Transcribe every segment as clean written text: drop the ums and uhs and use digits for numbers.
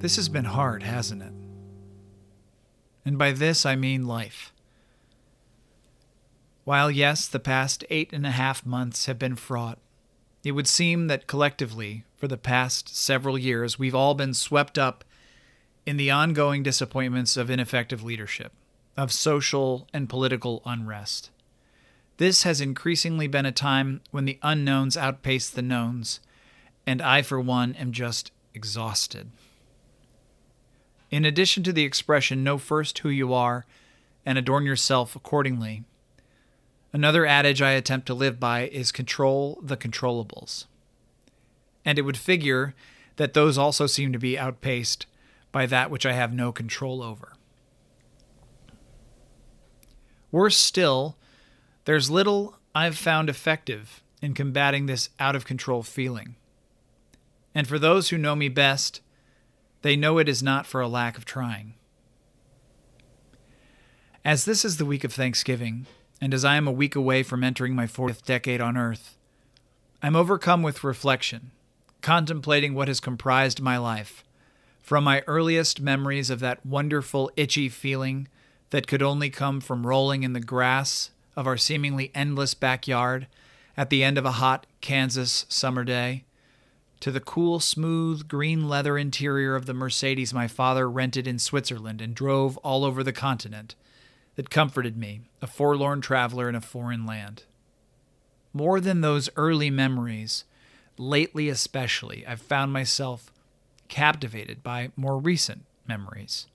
This has been hard, hasn't it? And by this, I mean life. While, yes, the past 8.5 months have been fraught, it would seem that collectively, for the past several years, we've all been swept up in the ongoing disappointments of ineffective leadership, of social and political unrest. This has increasingly been a time when the unknowns outpace the knowns, and I, for one, am just exhausted. In addition to the expression, know first who you are and adorn yourself accordingly, another adage I attempt to live by is control the controllables. And it would figure that those also seem to be outpaced by that which I have no control over. Worse still, there's little I've found effective in combating this out-of-control feeling. And for those who know me best, they know it is not for a lack of trying. As this is the week of Thanksgiving, and as I am a week away from entering my 40th decade on Earth, I'm overcome with reflection, contemplating what has comprised my life, from my earliest memories of that wonderful, itchy feeling that could only come from rolling in the grass of our seemingly endless backyard at the end of a hot Kansas summer day, to the cool, smooth, green leather interior of the Mercedes my father rented in Switzerland and drove all over the continent, that comforted me, a forlorn traveler in a foreign land. More than those early memories, lately especially, I've found myself captivated by more recent memories.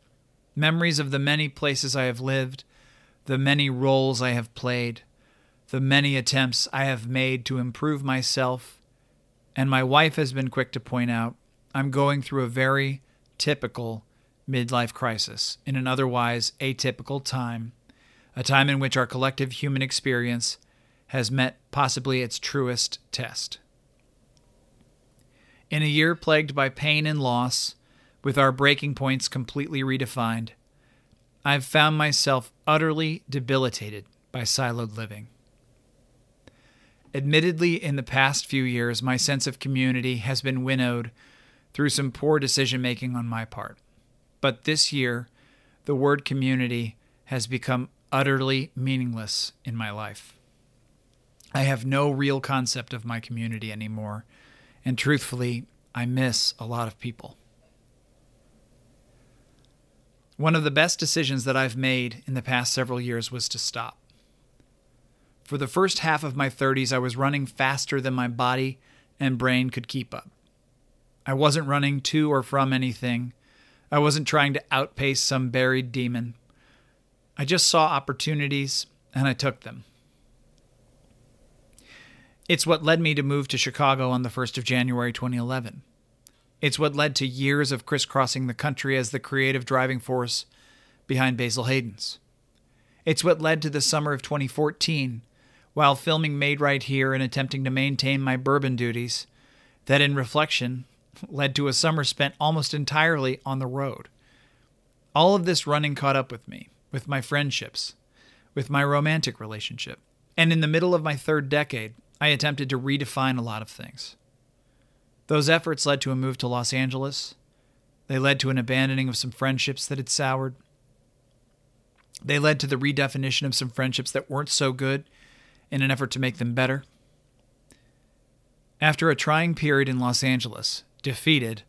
Memories of the many places I have lived, the many roles I have played, the many attempts I have made to improve myself, and my wife has been quick to point out, I'm going through a very typical midlife crisis in an otherwise atypical time, a time in which our collective human experience has met possibly its truest test. In a year plagued by pain and loss, with our breaking points completely redefined, I've found myself utterly debilitated by siloed living. Admittedly, in the past few years, my sense of community has been winnowed through some poor decision-making on my part. But this year, the word community has become utterly meaningless in my life. I have no real concept of my community anymore, and truthfully, I miss a lot of people. One of the best decisions that I've made in the past several years was to stop. For the first half of my 30s, I was running faster than my body and brain could keep up. I wasn't running to or from anything. I wasn't trying to outpace some buried demon. I just saw opportunities, and I took them. It's what led me to move to Chicago on the 1st of January 2011. It's what led to years of crisscrossing the country as the creative driving force behind Basil Hayden's. It's what led to the summer of 2014, while filming Made Right Here and attempting to maintain my bourbon duties, that in reflection led to a summer spent almost entirely on the road. All of this running caught up with me, with my friendships, with my romantic relationship. And in the middle of my third decade, I attempted to redefine a lot of things. Those efforts led to a move to Los Angeles. They led to an abandoning of some friendships that had soured. They led to the redefinition of some friendships that weren't so good in an effort to make them better. After a trying period in Los Angeles, defeated,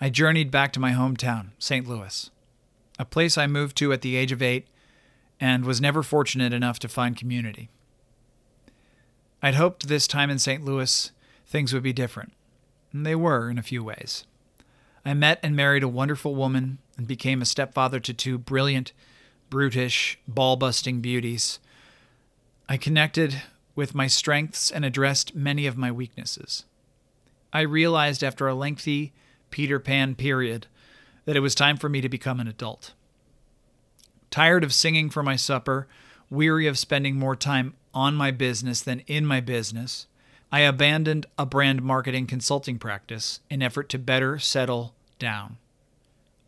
I journeyed back to my hometown, St. Louis, a place I moved to at the age of 8 and was never fortunate enough to find community. I'd hoped this time in St. Louis things would be different, and they were in a few ways. I met and married a wonderful woman and became a stepfather to 2 brilliant, brutish, ball-busting beauties. I connected with my strengths and addressed many of my weaknesses. I realized after a lengthy Peter Pan period that it was time for me to become an adult. Tired of singing for my supper, weary of spending more time on my business than in my business, I abandoned a brand marketing consulting practice in effort to better settle down.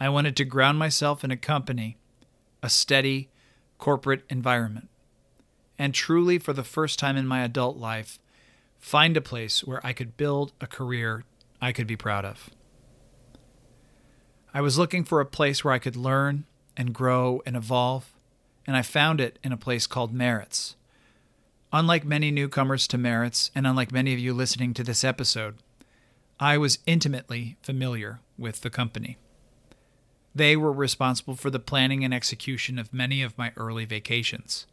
I wanted to ground myself in a company, a steady corporate environment, and truly for the first time in my adult life, find a place where I could build a career I could be proud of. I was looking for a place where I could learn and grow and evolve, and I found it in a place called Meritz. Unlike many newcomers to Meritz, and unlike many of you listening to this episode, I was intimately familiar with the company. They were responsible for the planning and execution of many of my early vacations,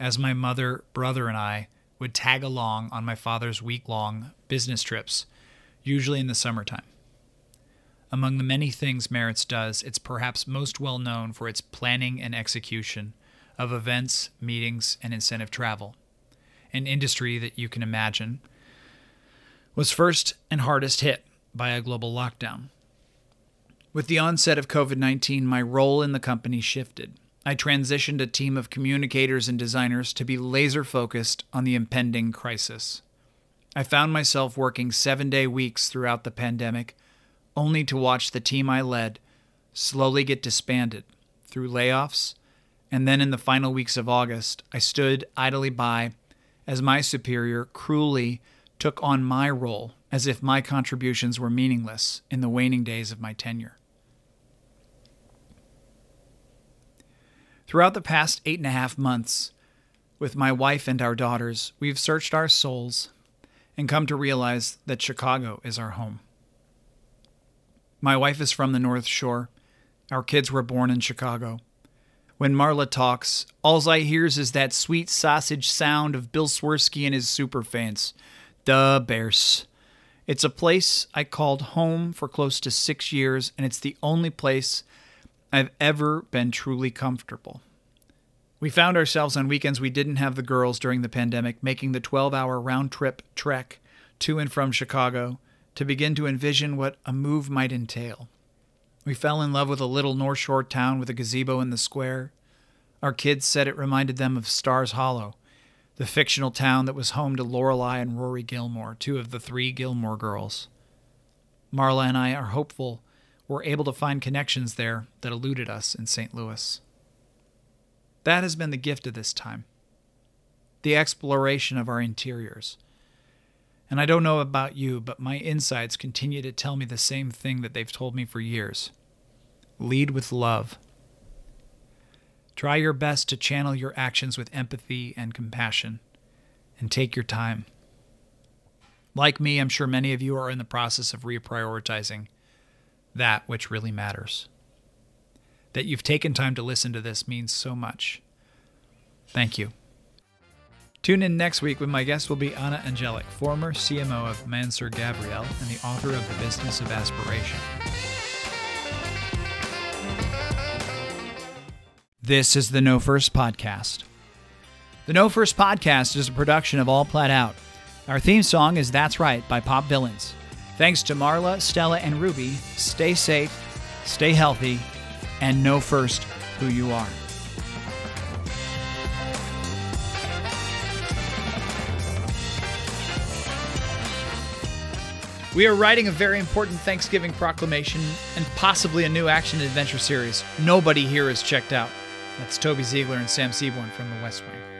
as my mother, brother, and I would tag along on my father's week-long business trips, usually in the summertime. Among the many things Meritz does, it's perhaps most well known for its planning and execution of events, meetings, and incentive travel, an industry that you can imagine was first and hardest hit by a global lockdown. With the onset of COVID-19, my role in the company shifted. I transitioned a team of communicators and designers to be laser-focused on the impending crisis. I found myself working 7-day weeks throughout the pandemic, only to watch the team I led slowly get disbanded through layoffs, and then in the final weeks of August, I stood idly by as my superior cruelly took on my role as if my contributions were meaningless in the waning days of my tenure. Throughout the past 8.5 months, with my wife and our daughters, we've searched our souls and come to realize that Chicago is our home. My wife is from the North Shore. Our kids were born in Chicago. When Marla talks, all I hears is that sweet sausage sound of Bill Swirsky and his superfans. The Bears. It's a place I called home for close to 6 years, and it's the only place I've ever been truly comfortable. We found ourselves on weekends we didn't have the girls during the pandemic, making the 12-hour round-trip trek to and from Chicago to begin to envision what a move might entail. We fell in love with a little North Shore town with a gazebo in the square. Our kids said it reminded them of Stars Hollow, the fictional town that was home to Lorelai and Rory Gilmore, 2 of the 3 Gilmore Girls. Marla and I are hopeful we're able to find connections there that eluded us in St. Louis. That has been the gift of this time, the exploration of our interiors. And I don't know about you, but my insides continue to tell me the same thing that they've told me for years. Lead with love. Try your best to channel your actions with empathy and compassion, and take your time. Like me, I'm sure many of you are in the process of reprioritizing that which really matters. That you've taken time to listen to this means so much. Thank you. Tune in next week when my guest will be Anna Angelic, former CMO of Mansur Gabriel and the author of The Business of Aspiration. This is the No First Podcast. The No First Podcast is a production of All Played Out. Our theme song is That's Right by Pop Villains. Thanks to Marla, Stella, and Ruby. Stay safe, stay healthy, and know first who you are. We are writing a very important Thanksgiving proclamation and possibly a new action adventure series. Nobody here is checked out. That's Toby Ziegler and Sam Seaborn from the West Wing.